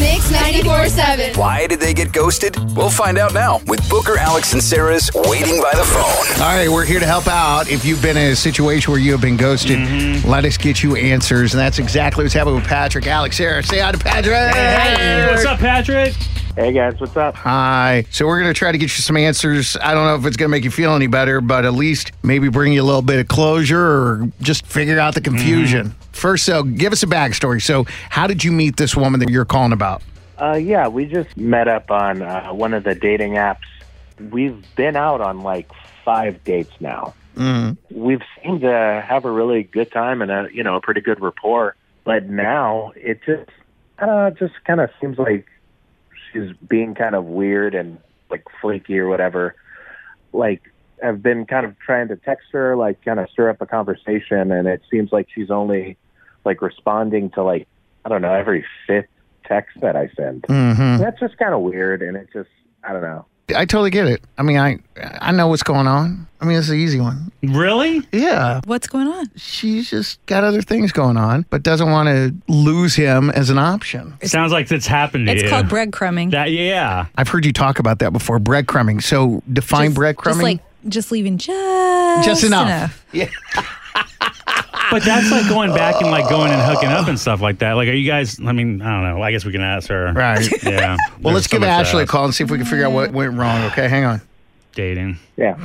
Mix 94.7. Why did they get ghosted? We'll find out now with Booker, Alex, and Sarah's Waiting by the Phone. All right, we're here to help out. If you've been in a situation where you have been ghosted, let us get you answers. And that's exactly what's happening with Patrick. Alex, Sarah, say hi to Patrick. Hey, what's up, Patrick? Hey, guys, what's up? Hi. So we're going to try to get you some answers. I don't know if it's going to make you feel any better, but at least maybe bring you a little bit of closure or just figure out the confusion. First, so give us a backstory. So how did you meet this woman that you're calling about? Yeah, we just met up on one of the dating apps. We've been out on like 5 dates now. We've seemed to have a really good time and a pretty good rapport. But now it just kind of seems like she's being kind of weird and like flaky or whatever. Like, I've been kind of trying to text her, like kind of stir up a conversation, and it seems like she's only like responding to like, I don't know, every 5th text that I send. That's just kind of weird, and it just, I don't know. I totally get it. I mean, I know what's going on. I mean, it's an easy one. Really? Yeah. What's going on? She's just got other things going on, but doesn't want to lose him as an option. Sounds like it's happened to you. It's called breadcrumbing. Yeah. I've heard you talk about that before, breadcrumbing. So define breadcrumbing. Just like, just leaving just enough. Yeah. But that's like going back and like going and hooking up and stuff like that. Like, are you guys, I mean, I don't know. I guess we can ask her. Right. Yeah. Well, let's give Ashley a call and see if we can figure out what went wrong. Okay, hang on. Dating. Yeah.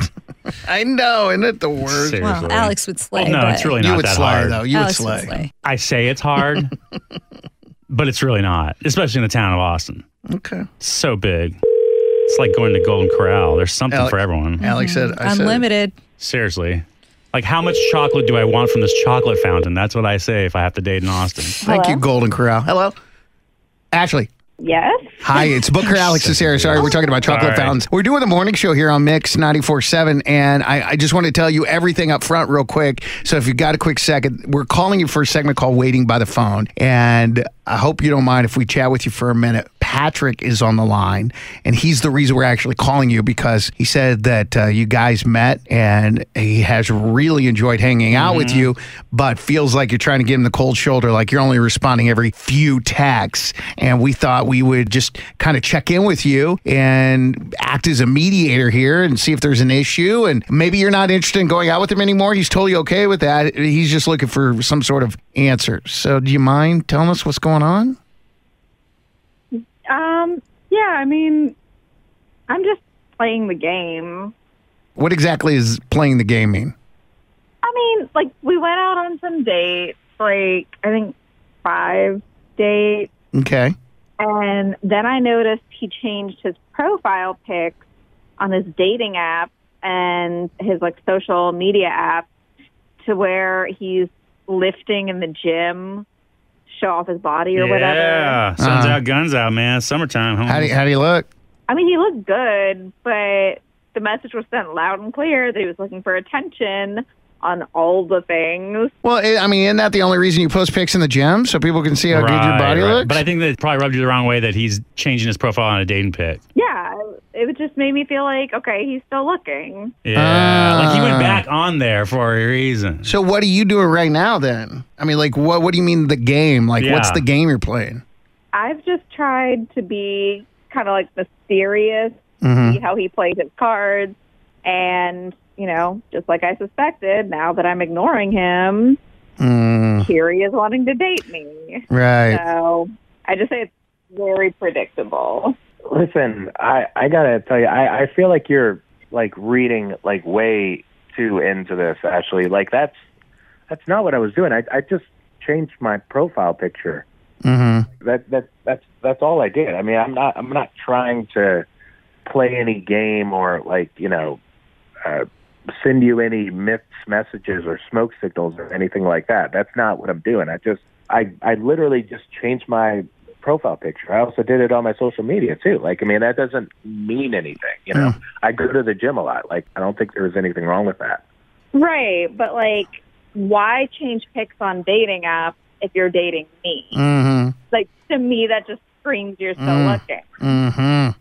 I know. Isn't it the worst? Seriously. Well, Alex would slay. Well, no, it's really not that hard. You would slay, though. You would slay. I say it's hard, but it's really not, especially in the town of Austin. Okay. It's so big. It's like going to Golden Corral. There's something for everyone. Alex said, I said unlimited. Seriously. Like, how much chocolate do I want from this chocolate fountain? That's what I say if I have to date in Austin. Hello? Thank you, Golden Corral. Hello? Ashley. Yes? Hi, it's Booker, Alex, and Sarah. Sorry, we're talking about chocolate fountains. We're doing the morning show here on Mix 94.7, and I just want to tell you everything up front real quick. So if you've got a quick second, we're calling you for a segment called Waiting by the Phone, and I hope you don't mind if we chat with you for a minute. Patrick is on the line, and he's the reason we're actually calling you, because he said that you guys met, and he has really enjoyed hanging out with you, but feels like you're trying to give him the cold shoulder, like you're only responding every few texts. And we thought we would just kind of check in with you and act as a mediator here and see if there's an issue. And maybe you're not interested in going out with him anymore. He's totally okay with that. He's just looking for some sort of answer. So do you mind telling us what's going on? Yeah, I mean, I'm just playing the game. What exactly is playing the game mean? I mean, like, we went out on some dates, like, I think 5 dates. Okay. And then I noticed he changed his profile pic on his dating app and his, like, social media app to where he's lifting in the gym, show off his body or whatever. Yeah, sun's out, guns out, man. Summertime. How do you look? I mean, he looked good, but the message was sent loud and clear that he was looking for attention on all the things. Well, I mean, isn't that the only reason you post pics in the gym? So people can see how good your body looks? But I think that it probably rubbed you the wrong way that he's changing his profile on a dating pic. Yeah, it just made me feel like, okay, he's still looking. Yeah, like he went back on there for a reason. So what are you doing right now then? I mean, like, what do you mean the game? Like, what's the game you're playing? I've just tried to be kind of like mysterious, see how he plays his cards, and you know, just like I suspected, now that I'm ignoring him, here he is wanting to date me. Right. So I just say it's very predictable. Listen, I got to tell you, I feel like you're like reading like way too into this, Ashley. Like that's not what I was doing. I just changed my profile picture. Mm-hmm. That's all I did. I mean, I'm not trying to play any game or like, you know, send you any myths messages or smoke signals or anything like that. That's not what I'm doing. I literally just changed my profile picture. I also did it on my social media too. Like, I mean, that doesn't mean anything, you know. I go to the gym a lot. Like, I don't think there was anything wrong with that. Right, but like, why change pics on dating apps if you're dating me? Mm-hmm. Like, to me, that just screams you're still looking. Mm-hmm.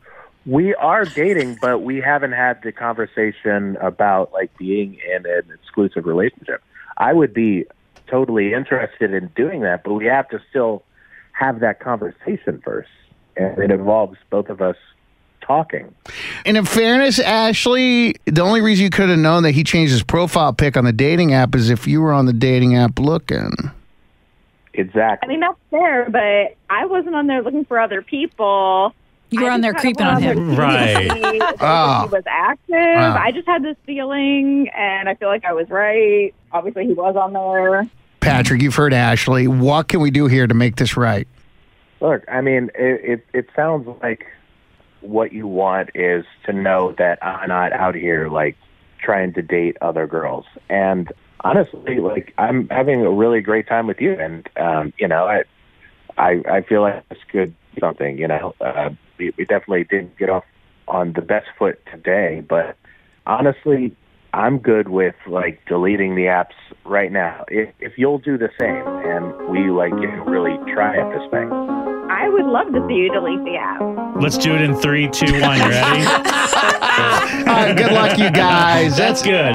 We are dating, but we haven't had the conversation about like being in an exclusive relationship. I would be totally interested in doing that, but we have to still have that conversation first. And it involves both of us talking. And in fairness, Ashley, the only reason you could have known that he changed his profile pic on the dating app is if you were on the dating app looking. Exactly. I mean, that's fair, but I wasn't on there looking for other people. You were on there creeping on him. Right. He was active. Wow. I just had this feeling, and I feel like I was right. Obviously, he was on there. Patrick, you've heard Ashley. What can we do here to make this right? Look, I mean, it sounds like what you want is to know that I'm not out here, like, trying to date other girls. And honestly, like, I'm having a really great time with you. And, you know, I feel like this could be something, you know. We definitely didn't get off on the best foot today, but honestly, I'm good with like deleting the apps right now. If you'll do the same, and we like can really try at this thing. I would love to see you delete the app. Let's do it in 3, 2, 1. You ready? All right, good luck, you guys. That's good.